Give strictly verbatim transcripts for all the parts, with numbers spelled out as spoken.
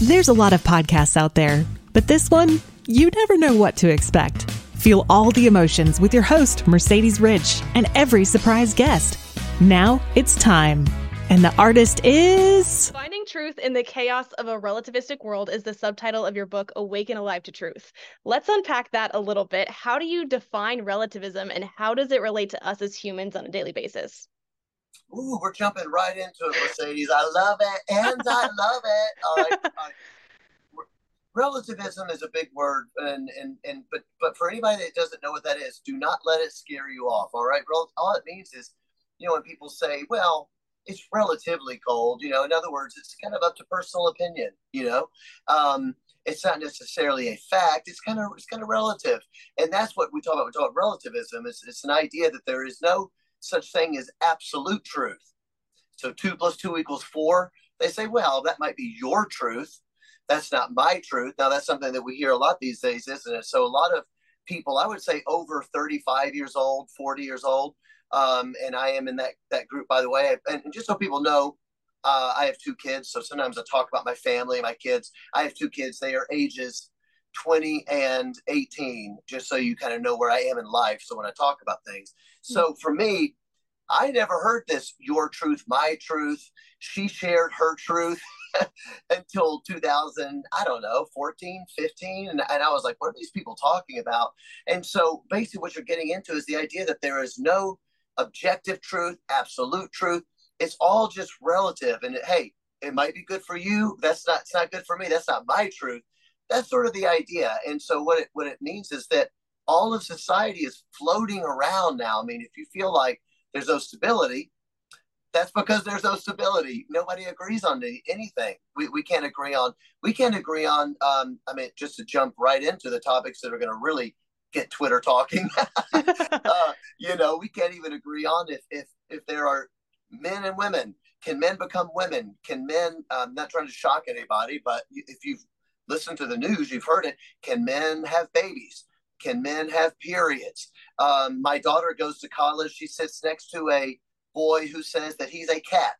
There's a lot of podcasts out there, but this one, you never know what to expect. Feel all the emotions with your host, Mercedes Rich, and every surprise guest. Now it's time. And the artist is... Finding Truth in the Chaos of a Relativistic World is the subtitle of your book, Awaken Alive to Truth. Let's unpack that a little bit. How do you define relativism, and how does it relate to us as humans on a daily basis? Ooh, we're jumping right into it, Mercedes. I love it, and I love it. All right, all right. Relativism is a big word, and and and but but for anybody that doesn't know what that is, do not let it scare you off. All right, Rel- all it means is, you know, when people say, "Well, it's relatively cold," you know, in other words, it's kind of up to personal opinion. You know, um, it's not necessarily a fact. It's kind of it's kind of relative, and that's what we talk about. We talk about relativism. It's it's an idea that there is no such thing as absolute truth. So two plus two equals four. They say, well, that might be your truth. That's not my truth. Now, that's something that we hear a lot these days, isn't it? So a lot of people, I would say over thirty-five years old, forty years old, um, and I am in that, that group, by the way. And just so people know, uh, I have two kids. So sometimes I talk about my family, my kids. I have two kids. They are ages twenty and eighteen, just so you kind of know where I am in life. So when I talk about things, so for me, I never heard this, your truth, my truth. She shared her truth until two thousand, I don't know, fourteen, fifteen. And, and I was like, what are these people talking about? And so basically what you're getting into is the idea that there is no objective truth, absolute truth. It's all just relative. And hey, it might be good for you. That's not, it's not good for me. That's not my truth. That's sort of the idea. And so what it what it means is that all of society is floating around now. I mean, if you feel like there's no stability, that's because there's no stability. Nobody agrees on anything. We we can't agree on, we can't agree on, um, I mean, just to jump right into the topics that are going to really get Twitter talking. uh, you know, we can't even agree on if, if, if there are men and women. Can men become women? Can men, I'm not trying to shock anybody, but if you've listen to the news, you've heard it. Can men have babies? Can men have periods? Um, my daughter goes to college. She sits next to a boy who says that he's a cat.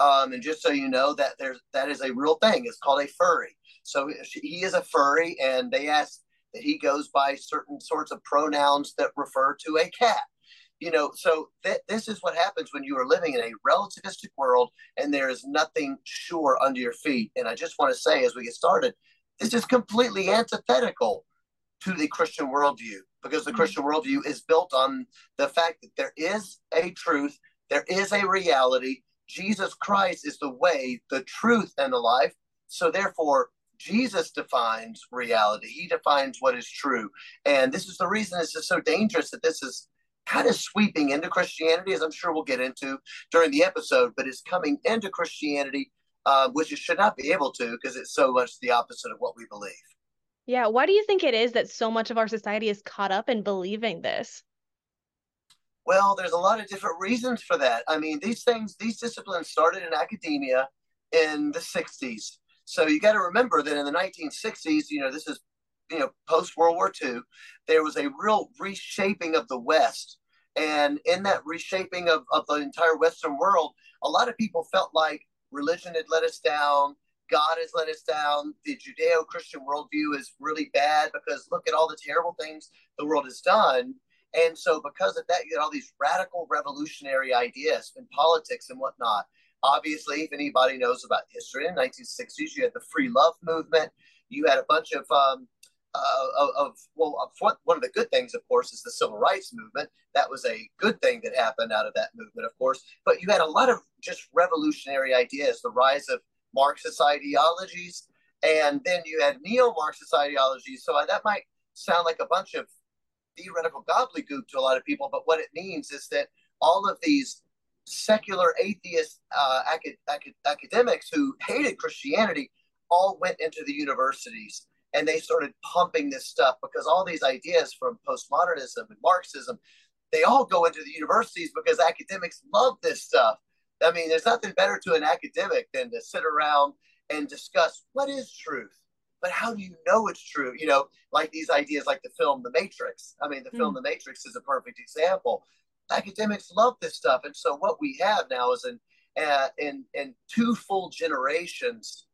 Um, and just so you know, that there's that is a real thing. It's called a furry. So she, he is a furry, and they ask that he goes by certain sorts of pronouns that refer to a cat. You know, so th- this is what happens when you are living in a relativistic world, and there is nothing sure under your feet. And I just want to say, as we get started, this is completely antithetical to the Christian worldview, because the Christian worldview is built on the fact that there is a truth, there is a reality. Jesus Christ is the way, the truth, and the life. So therefore, Jesus defines reality. He defines what is true. And this is the reason this is so dangerous, that this is kind of sweeping into Christianity, as I'm sure we'll get into during the episode, but it's coming into Christianity, Uh, which it should not be able to, because it's so much the opposite of what we believe. Yeah. Why do you think it is that so much of our society is caught up in believing this? Well, there's a lot of different reasons for that. I mean, these things, these disciplines started in academia in the sixties. So you got to remember that in the nineteen sixties, you know, this is, you know, post-World War Two, there was a real reshaping of the West. And in that reshaping of, of the entire Western world, a lot of people felt like religion had let us down. God has let us down. The Judeo-Christian worldview is really bad, because look at all the terrible things the world has done. And so because of that, you get all these radical revolutionary ideas in politics and whatnot. Obviously, if anybody knows about history, in the nineteen sixties, you had the free love movement. You had a bunch of, um, uh, of, of well, of, one of the good things, of course, is the civil rights movement. That was a good thing that happened out of that movement, of course. But you had a lot of just revolutionary ideas, the rise of Marxist ideologies, and then you had neo-Marxist ideologies. So that might sound like a bunch of theoretical gobbledygook to a lot of people, but what it means is that all of these secular atheist uh, acad- acad- academics who hated Christianity all went into the universities, and they started pumping this stuff, because all these ideas from postmodernism and Marxism, they all go into the universities because academics love this stuff. I mean, there's nothing better to an academic than to sit around and discuss what is truth, but how do you know it's true? You know, like these ideas, like the film, The Matrix. I mean, the mm. film, The Matrix is a perfect example. Academics love this stuff. And so what we have now is in, uh, in, in two full generations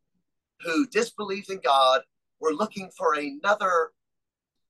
who disbelieved in God were looking for another.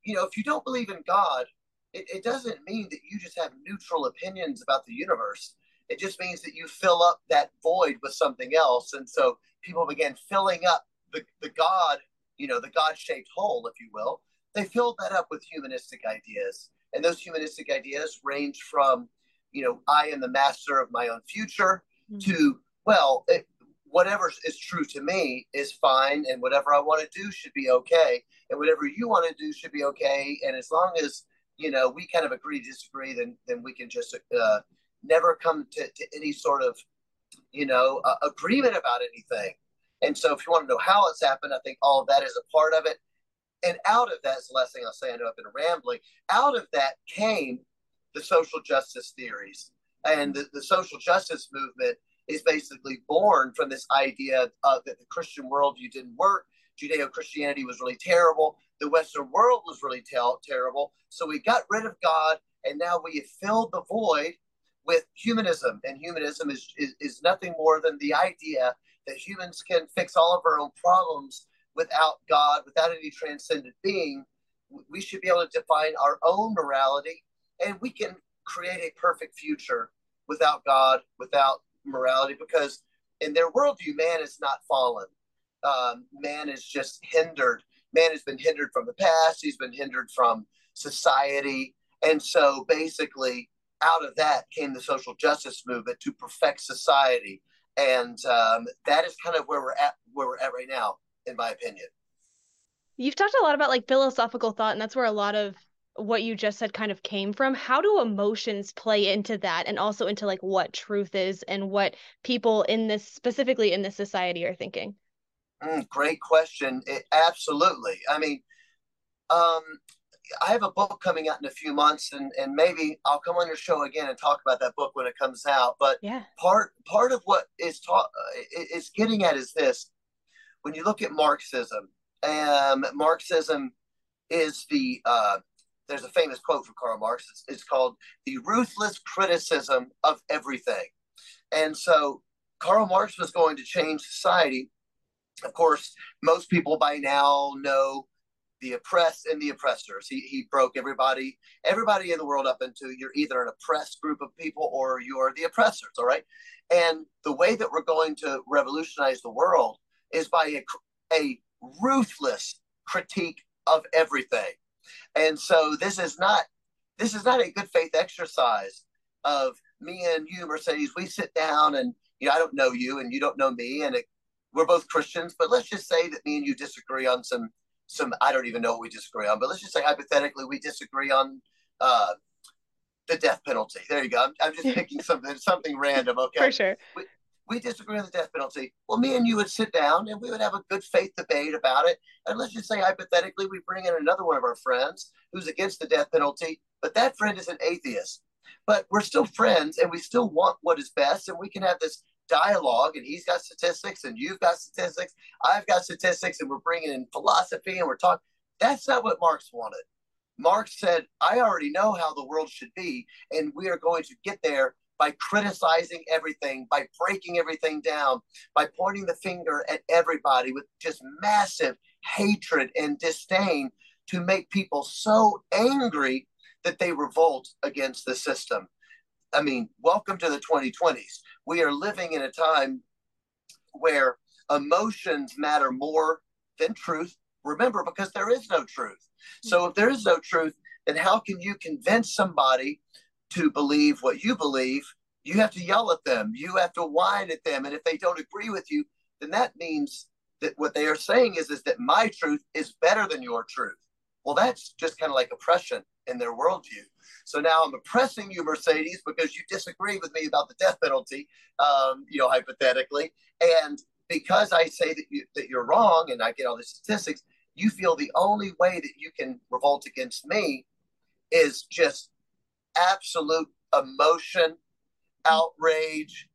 You know, if you don't believe in God, it, it doesn't mean that you just have neutral opinions about the universe. It just means that you fill up that void with something else. And so people began filling up the, the God, you know, the God-shaped hole, if you will. They filled that up with humanistic ideas. And those humanistic ideas range from, you know, I am the master of my own future mm-hmm. to, well, it, whatever is true to me is fine. And whatever I want to do should be okay. And whatever you want to do should be okay. And as long as, you know, we kind of agree, disagree, then, then we can just uh, never come to, to any sort of, you know, uh, agreement about anything. And so if you want to know how it's happened, I think all of that is a part of it. And out of that, it's the last thing I'll say, I know I've been rambling, out of that came the social justice theories. And the, the social justice movement is basically born from this idea of that the Christian worldview didn't work, Judeo-Christianity was really terrible, the Western world was really ter- terrible, so we got rid of God, and now we have filled the void with humanism. And humanism is, is, is nothing more than the idea that humans can fix all of our own problems without God, without any transcendent being. We should be able to define our own morality, and we can create a perfect future without God, without morality, because in their worldview, man is not fallen. Um, man is just hindered. Man has been hindered from the past. He's been hindered from society. And so basically out of that came the social justice movement to perfect society. And um, that is kind of where we're at, where we're at right now, in my opinion. You've talked a lot about like philosophical thought, and that's where a lot of what you just said kind of came from. How do emotions play into that, and also into like what truth is and what people in this, specifically in this society, are thinking? Mm, great question. It, absolutely. I mean, um, I have a book coming out in a few months, and, and maybe I'll come on your show again and talk about that book when it comes out. But yeah. part, part of what is ta- is getting at is this. When you look at Marxism, um, Marxism is the, uh, there's a famous quote from Karl Marx. It's, it's called the ruthless criticism of everything. And so Karl Marx was going to change society. Of course, most people by now know the oppressed and the oppressors. He, he broke everybody, everybody in the world up into, you're either an oppressed group of people or you're the oppressors, all right? And the way that we're going to revolutionize the world is by a, a ruthless critique of everything. And so this is not this is not a good faith exercise of me and you, Mercedes. We sit down and, you know, I don't know you and you don't know me, and it, we're both Christians, but let's just say that me and you disagree on some, some I don't even know what we disagree on, but let's just say hypothetically we disagree on uh, the death penalty. There you go. I'm, I'm just picking something, something random, okay? For sure. We, We disagree on the death penalty. Well, me and you would sit down and we would have a good faith debate about it. And let's just say, hypothetically, we bring in another one of our friends who's against the death penalty, but that friend is an atheist. But we're still friends and we still want what is best. And we can have this dialogue, and he's got statistics and you've got statistics. I've got statistics, and we're bringing in philosophy and we're talking. That's not what Marx wanted. Marx said, I already know how the world should be, and we are going to get there by criticizing everything, by breaking everything down, by pointing the finger at everybody with just massive hatred and disdain to make people so angry that they revolt against the system. I mean, welcome to the twenty twenties. We are living in a time where emotions matter more than truth. Remember, because there is no truth. So if there is no truth, then how can you convince somebody to believe what you believe? You have to yell at them. You have to whine at them. And if they don't agree with you, then that means that what they are saying is, is that my truth is better than your truth. Well, that's just kind of like oppression in their worldview. So now I'm oppressing you, Mercedes, because you disagree with me about the death penalty, um, you know, hypothetically. And because I say that, you, that you're wrong and I get all the statistics, you feel the only way that you can revolt against me is just absolute emotion, outrage,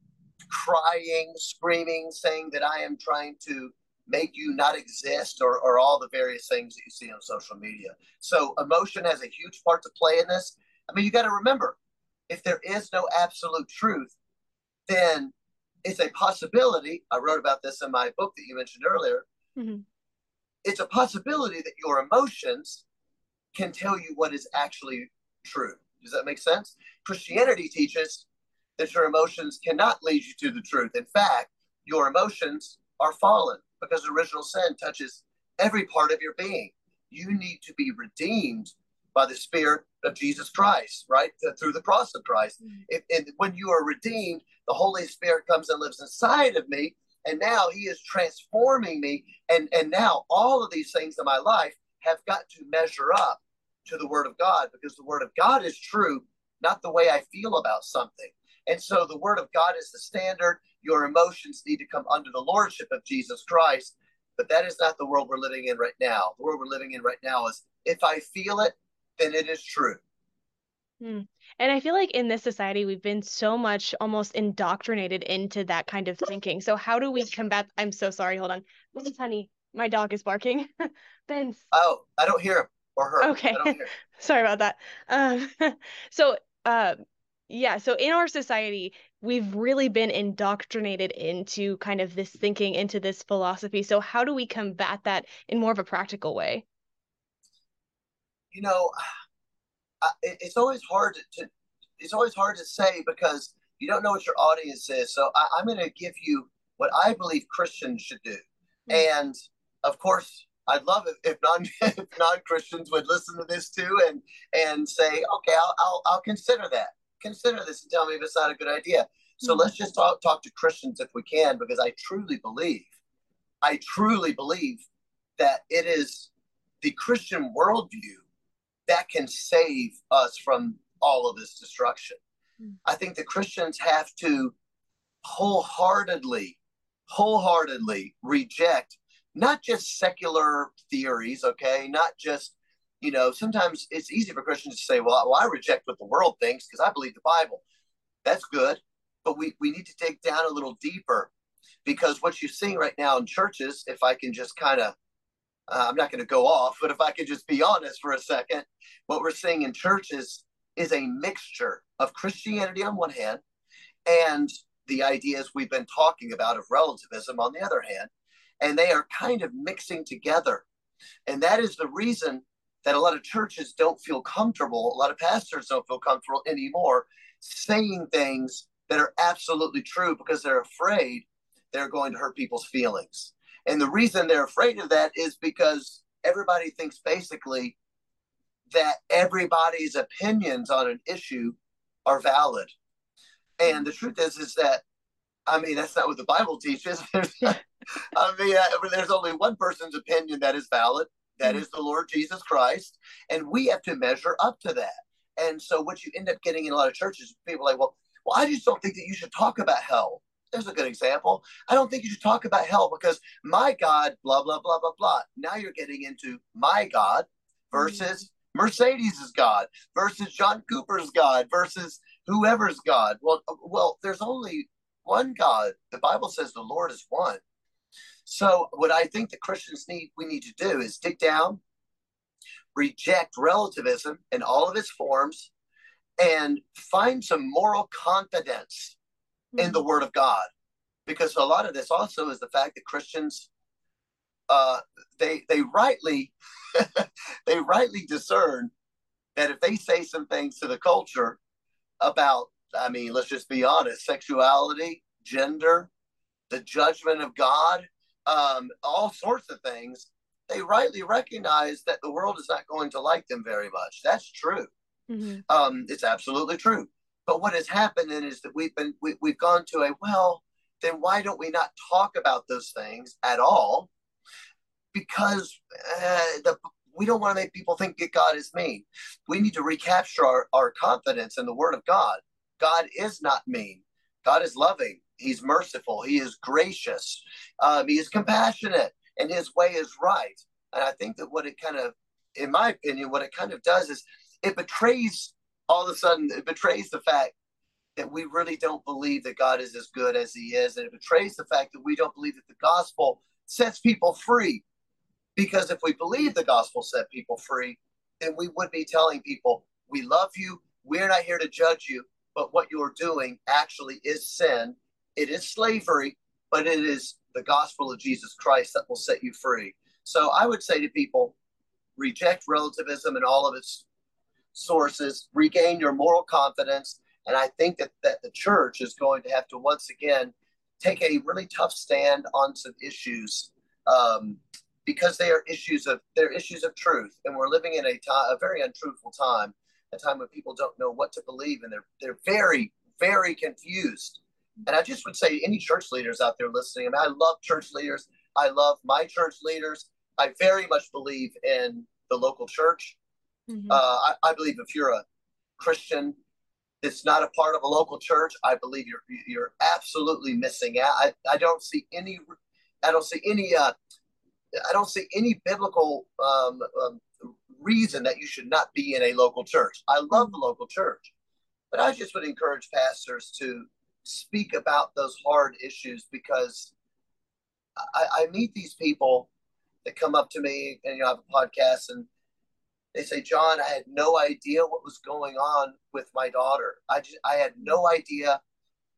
crying, screaming, saying that I am trying to make you not exist, or, or all the various things that you see on social media. So emotion has a huge part to play in this. I mean, you got to remember, if there is no absolute truth, then it's a possibility. I wrote about this in my book that you mentioned earlier. Mm-hmm. It's a possibility that your emotions can tell you what is actually true. Does that make sense? Christianity teaches that your emotions cannot lead you to the truth. In fact, your emotions are fallen because original sin touches every part of your being. You need to be redeemed by the Spirit of Jesus Christ, right? Through the cross of Christ. Mm-hmm. If, and when you are redeemed, the Holy Spirit comes and lives inside of me. And now he is transforming me. And, and now all of these things in my life have got to measure up to the Word of God, because the Word of God is true, not the way I feel about something. And so the Word of God is the standard. Your emotions need to come under the lordship of Jesus Christ. But that is not the world we're living in right now. The world we're living in right now is, if I feel it, then it is true. Hmm. And I feel like in this society, we've been so much almost indoctrinated into that kind of thinking. So how do we combat? I'm so sorry. Hold on. Honey, my dog is barking. Ben. Oh, I don't hear him or her. Okay. I don't hear him. Sorry about that. Um, so, uh, yeah. So in our society, we've really been indoctrinated into kind of this thinking, into this philosophy. So how do we combat that in more of a practical way? You know, I, it's always hard to, to it's always hard to say, because you don't know what your audience is. So I, I'm going to give you what I believe Christians should do. Mm-hmm. And of course, I'd love it if non if non-Christians would listen to this too and and say, okay, I'll I'll, I'll consider that. Consider this and tell me if it's not a good idea. So mm-hmm. let's just talk, talk to Christians if we can, because I truly believe, I truly believe that it is the Christian worldview that can save us from all of this destruction. Mm-hmm. I think the Christians have to wholeheartedly, wholeheartedly reject not just secular theories, okay, not just You know, sometimes it's easy for Christians to say, well, well I reject what the world thinks because I believe the Bible. That's good. But we, we need to dig down a little deeper, because what you're seeing right now in churches, if I can just kind of, uh, I'm not going to go off, but if I could just be honest for a second, what we're seeing in churches is a mixture of Christianity on one hand and the ideas we've been talking about of relativism on the other hand. And they are kind of mixing together. And that is the reason that a lot of churches don't feel comfortable, a lot of pastors don't feel comfortable anymore saying things that are absolutely true, because they're afraid they're going to hurt people's feelings. And the reason they're afraid of that is because everybody thinks basically that everybody's opinions on an issue are valid. And the truth is, is that, I mean, that's not what the Bible teaches. I mean, there's only one person's opinion that is valid. That is the Lord Jesus Christ. And we have to measure up to that. And so what you end up getting in a lot of churches, people are like, well, well, I just don't think that you should talk about hell. There's a good example. I don't think you should talk about hell because my God, blah, blah, blah, blah, blah. Now you're getting into my God versus Mercedes' God versus John Cooper's God versus whoever's God. Well, well, there's only one God. The Bible says the Lord is one. So what I think the Christians need, we need to do is dig down, reject relativism in all of its forms, and find some moral confidence mm-hmm. in the Word of God. Because a lot of this also is the fact that Christians, uh, they they rightly, they rightly discern that if they say some things to the culture about, I mean, let's just be honest, sexuality, gender, the judgment of God, Um, all sorts of things, they rightly recognize that the world is not going to like them very much. That's true. Mm-hmm. Um, it's absolutely true. But what has happened then is that we've been, we, we've gone to a, well, then why don't we not talk about those things at all? Because uh, the, we don't want to make people think that God is mean. We need to recapture our, our confidence in the Word of God. God is not mean. God is loving. He's merciful. He is gracious. Um, he is compassionate, and his way is right. And I think that what it kind of, in my opinion, what it kind of does is it betrays, all of a sudden, it betrays the fact that we really don't believe that God is as good as he is. And it betrays the fact that we don't believe that the gospel sets people free. Because if we believe the gospel set people free, then we would be telling people, we love you. We're not here to judge you. But what you're doing actually is sin. It is slavery, but it is the gospel of Jesus Christ that will set you free. So I would say to people, reject relativism and all of its sources, regain your moral confidence. And I think that, that the church is going to have to once again take a really tough stand on some issues, um, because they are issues of they're issues of truth. And we're living in a, time, a very untruthful time, a time when people don't know what to believe. And they're, they're very, very confused. And I just would say any church leaders out there listening, and I love church leaders. I love my church leaders. I very much believe in the local church. Mm-hmm. uh, I, I believe if you're a Christian that's not a part of a local church, I believe you're you're absolutely missing out. I, I don't see any, I don't see any, uh, I don't see any biblical um, um, reason that you should not be in a local church. I love the local church, but I just would encourage pastors to speak about those hard issues, because I, I meet these people that come up to me, and you know, I have a podcast, and they say, John, I had no idea what was going on with my daughter. I just, I had no idea,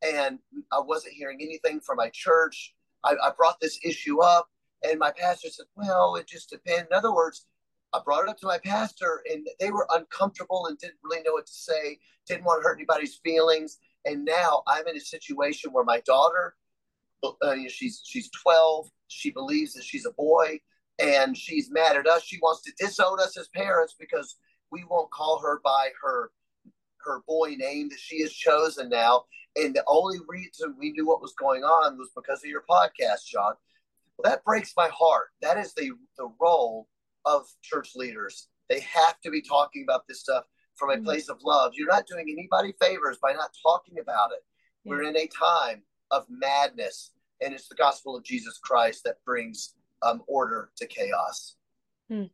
and I wasn't hearing anything from my church. I, I brought this issue up, and my pastor said, well, it just depends. In other words, I brought it up to my pastor, and they were uncomfortable and didn't really know what to say, didn't want to hurt anybody's feelings. And now I'm in a situation where my daughter, uh, she's she's twelve. She believes that she's a boy, and she's mad at us. She wants to disown us as parents because we won't call her by her her boy name that she has chosen now. And the only reason we knew what was going on was because of your podcast, John. Well, that breaks my heart. That is the the role of church leaders. They have to be talking about this stuff from a place of love. You're not doing anybody favors by not talking about it. Yeah. We're in a time of madness, and it's the gospel of Jesus Christ that brings um, order to chaos.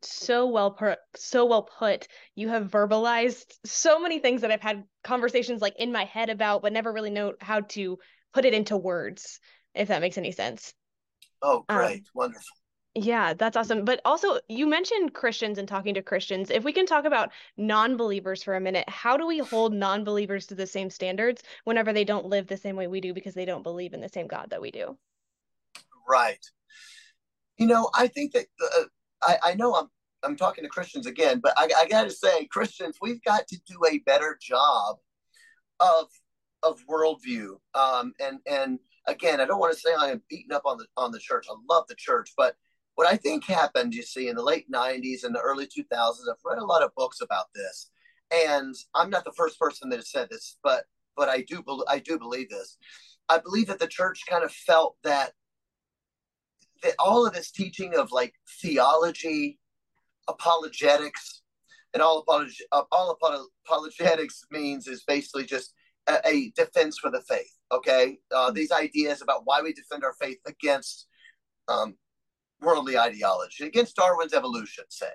So well put, so well put. You have verbalized so many things that I've had conversations like in my head about, but never really know how to put it into words, if that makes any sense. Oh, great. Um, Wonderful. Yeah, that's awesome. But also, you mentioned Christians and talking to Christians. If we can talk about non-believers for a minute, how do we hold non-believers to the same standards whenever they don't live the same way we do because they don't believe in the same God that we do? Right. You know, I think that uh, I, I know I'm I'm talking to Christians again, but I, I got to say, Christians, we've got to do a better job of of worldview. Um, and and again, I don't want to say I am beating up on the on the church. I love the church, but what I think happened, you see, in the late nineties and the early two thousands, I've read a lot of books about this, and I'm not the first person that has said this, but but I do I do believe this. I believe that the church kind of felt that that all of this teaching of like theology, apologetics, and all apolog all apologetics means is basically just a, a defense for the faith. Okay, uh, these ideas about why we defend our faith against Um, worldly ideology, against Darwin's evolution, say,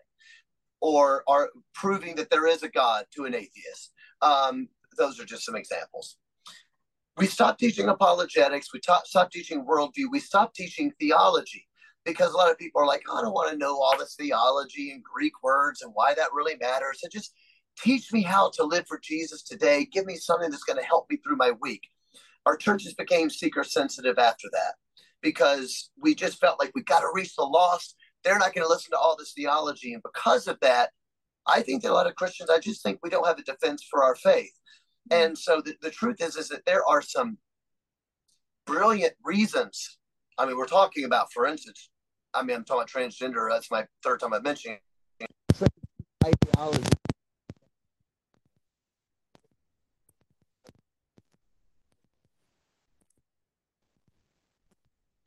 or are proving that there is a God to an atheist. Um, those are just some examples. We stopped teaching apologetics. We ta- stopped teaching worldview. We stopped teaching theology because a lot of people are like, oh, I don't want to know all this theology and Greek words and why that really matters. So just teach me how to live for Jesus today. Give me something that's going to help me through my week. Our churches became seeker sensitive after that, because we just felt like we got to reach the lost. They're not going to listen to all this theology. And because of that, I think that a lot of Christians, I just think we don't have a defense for our faith. And so the, the truth is, is that there are some brilliant reasons. I mean, we're talking about, for instance, I mean, I'm talking about transgender. That's my third time I've mentioned ideology.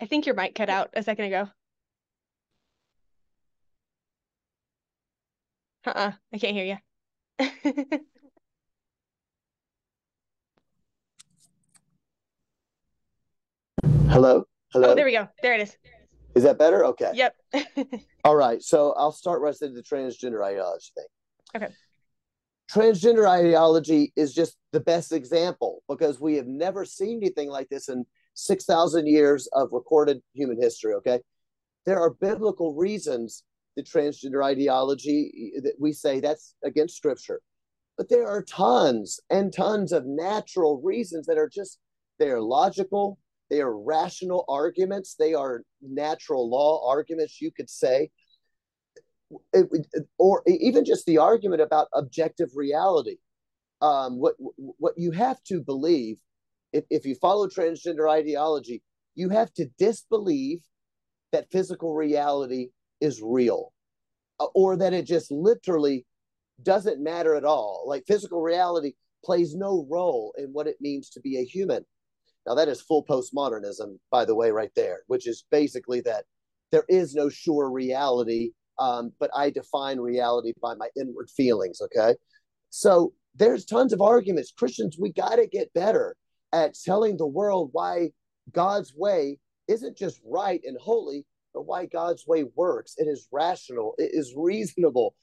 I think your mic cut out a second ago. Uh-uh, I can't hear you. Hello? Hello? Oh, there we go. There it is. Is that better? Okay. Yep. All right. So I'll start right into the transgender ideology thing. Okay. Transgender ideology is just the best example because we have never seen anything like this in six thousand years of recorded human history, okay? There are biblical reasons the transgender ideology that we say that's against scripture. But there are tons and tons of natural reasons that are just, they're logical, They are rational arguments. They are natural law arguments, you could say. It, or even just the argument about objective reality. Um, what, what you have to believe, if, if you follow transgender ideology, you have to disbelieve that physical reality is real, or that it just literally doesn't matter at all. Like physical reality plays no role in what it means to be a human. Now, that is full postmodernism, by the way, right there, which is basically that there is no sure reality, um, but I define reality by my inward feelings, okay? So there's tons of arguments. Christians, we got to get better at telling the world why God's way isn't just right and holy, but why God's way works. It is rational. It is reasonable.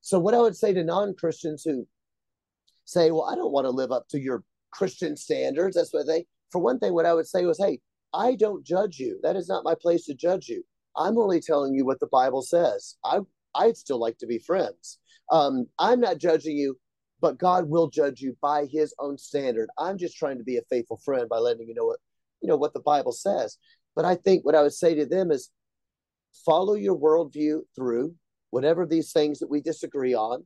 So what I would say to non-Christians who say, well, I don't want to live up to your Christian standards, that's what they, for one thing, what I would say was, hey, I don't judge you. That is not my place to judge you. I'm only telling you what the Bible says. I, I'd still like to be friends. Um, I'm not judging you, but God will judge you by his own standard. I'm just trying to be a faithful friend by letting you know what, you know, what the Bible says. But I think what I would say to them is follow your worldview through whatever these things that we disagree on.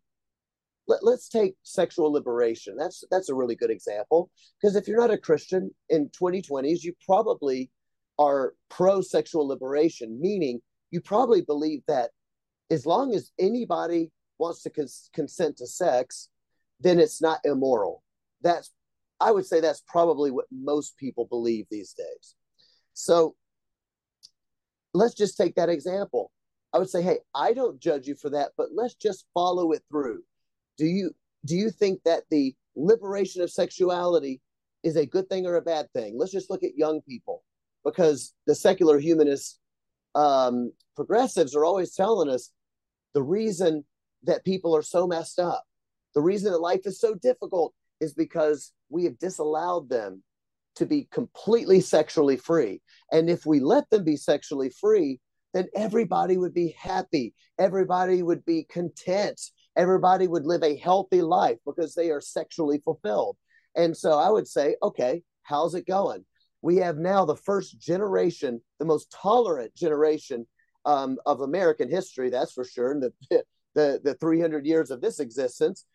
Let, let's take sexual liberation. That's that's a really good example, because if you're not a Christian in twenty twenties, you probably are pro-sexual liberation, meaning you probably believe that as long as anybody wants to cons- consent to sex, then it's not immoral. That's, I would say that's probably what most people believe these days. So let's just take that example. I would say, hey, I don't judge you for that, but let's just follow it through. Do you do you think that the liberation of sexuality is a good thing or a bad thing? Let's just look at young people, because the secular humanist um, progressives are always telling us the reason that people are so messed up, the reason that life is so difficult is because we have disallowed them to be completely sexually free. And if we let them be sexually free, then everybody would be happy. Everybody would be content. Everybody would live a healthy life because they are sexually fulfilled. And so I would say, okay, how's it going? We have now the first generation, the most tolerant generation um, of American history, that's for sure, and the, the, the three hundred years of this existence,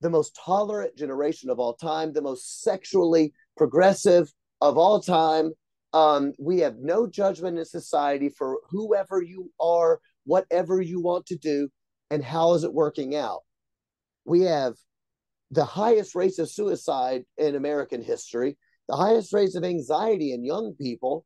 the most tolerant generation of all time, the most sexually progressive of all time. Um, we have no judgment in society for whoever you are, whatever you want to do, and how is it working out? We have the highest rates of suicide in American history, the highest rates of anxiety in young people.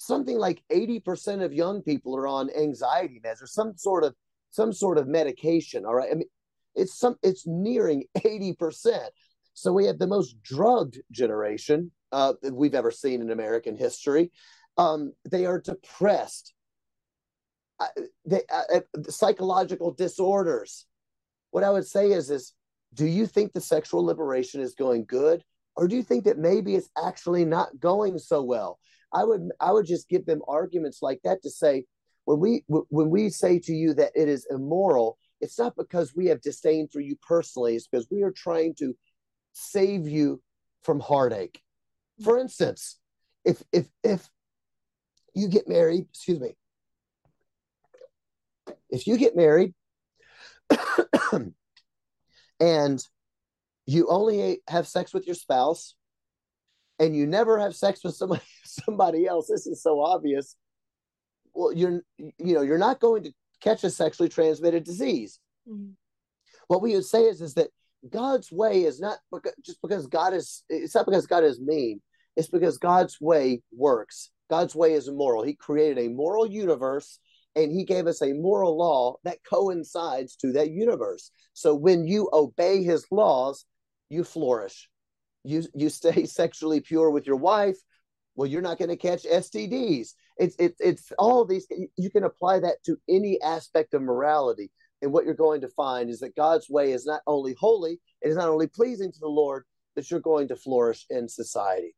Something like eighty percent of young people are on anxiety measures, some sort of some sort of medication. All right, I mean, it's some it's nearing eighty percent. So we have the most drugged generation uh, that we've ever seen in American history. Um, they are depressed. Uh, they, uh, psychological disorders. What I would say is, is, do you think the sexual liberation is going good? Or do you think that maybe it's actually not going so well? I would, I would just give them arguments like that to say, when we, when we say to you that it is immoral, it's not because we have disdain for you personally. It's because we are trying to save you from heartache. For instance, if, if, if you get married, excuse me, if you get married and you only have sex with your spouse and you never have sex with somebody, somebody else, this is so obvious. Well, you're, you know, you're not going to catch a sexually transmitted disease. Mm-hmm. What we would say is, is that God's way is not because, just because God is, it's not because God is mean. It's because God's way works. God's way is moral. He created a moral universe and he gave us a moral law that coincides to that universe. So when you obey his laws, you flourish. You, you stay sexually pure with your wife. Well, you're not going to catch S T Ds. It's, it's, it's all these, you can apply that to any aspect of morality. And what you're going to find is that God's way is not only holy, it is not only pleasing to the Lord, but you're going to flourish in society.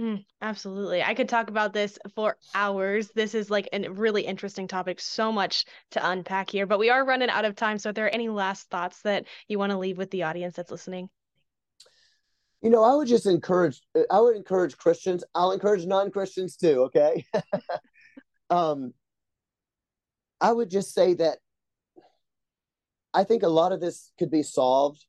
Mm, absolutely. I could talk about this for hours. This is like a really interesting topic, so much to unpack here, but we are running out of time. So if there are any last thoughts that you want to leave with the audience that's listening? you know, I would just encourage, I would encourage Christians. I'll encourage non-Christians too. Okay. um, I would just say that I think a lot of this could be solved.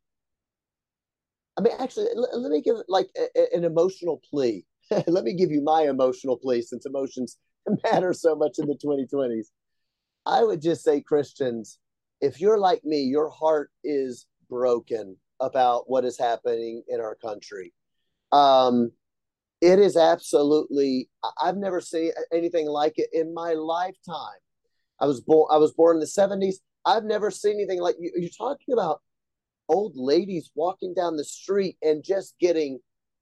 I mean, actually, l- let me give like a, a, an emotional plea. Let me give you my emotional plea, since emotions matter so much in the twenty twenties. I would just say, Christians, if you're like me, your heart is broken about what is happening in our country. Um, it is absolutely, I've never seen anything like it in my lifetime. I was born, I was born in the seventies. I've never seen anything like you. You're talking about old ladies walking down the street and just getting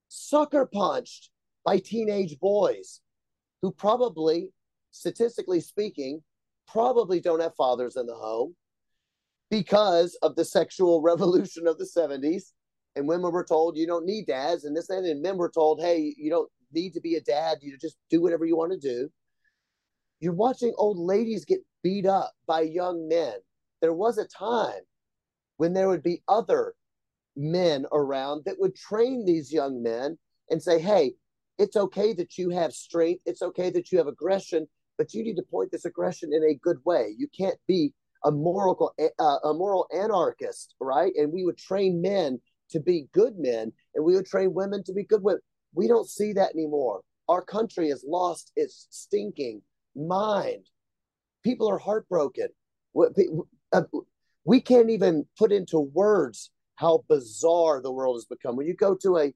sucker punched by teenage boys who probably, statistically speaking, probably don't have fathers in the home, because of the sexual revolution of the seventies. And women were told, you don't need dads, and this and that. And men were told, hey, you don't need to be a dad. You just do whatever you want to do. You're watching old ladies get beat up by young men. There was a time when there would be other men around that would train these young men and say, hey, it's okay that you have strength. It's okay that you have aggression, but you need to point this aggression in a good way. You can't be a moral, uh, a moral anarchist, right? And we would train men to be good men, and we would train women to be good women. We don't see that anymore. Our country has lost its stinking mind. People are heartbroken. We can't even put into words how bizarre the world has become. When you go to a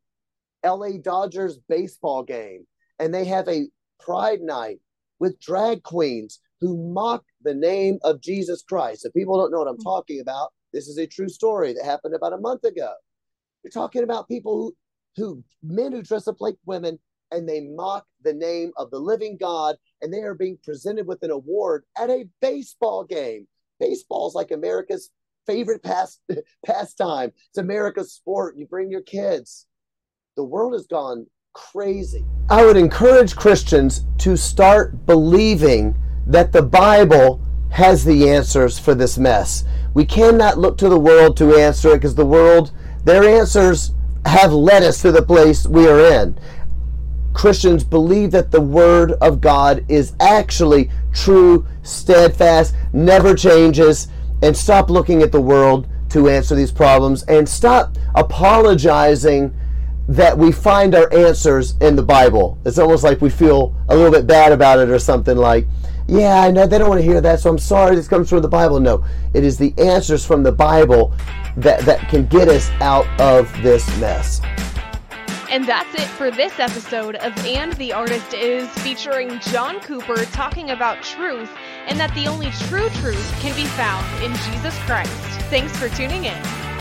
L A Dodgers baseball game and they have a pride night with drag queens who mock the name of Jesus Christ. If people don't know what I'm talking about, this is a true story that happened about a month ago. You're talking about people who, who men who dress up like women, and they mock the name of the living God, and they are being presented with an award at a baseball game. Baseball's like America's favorite past, pastime. It's America's sport. You bring your kids. The world has gone crazy. I would encourage Christians to start believing that the Bible has the answers for this mess. We cannot look to the world to answer it, because the world, their answers have led us to the place we are in. Christians believe that the Word of God is actually true, steadfast, never changes, and stop looking at the world to answer these problems, and stop apologizing that we find our answers in the Bible. It's almost like we feel a little bit bad about it or something, like, yeah, I know they don't want to hear that, so I'm sorry this comes from the Bible. No, it is the answers from the Bible that, that can get us out of this mess. And that's it for this episode of And the Artist Is, featuring John Cooper talking about truth, and that the only true truth can be found in Jesus Christ. Thanks for tuning in.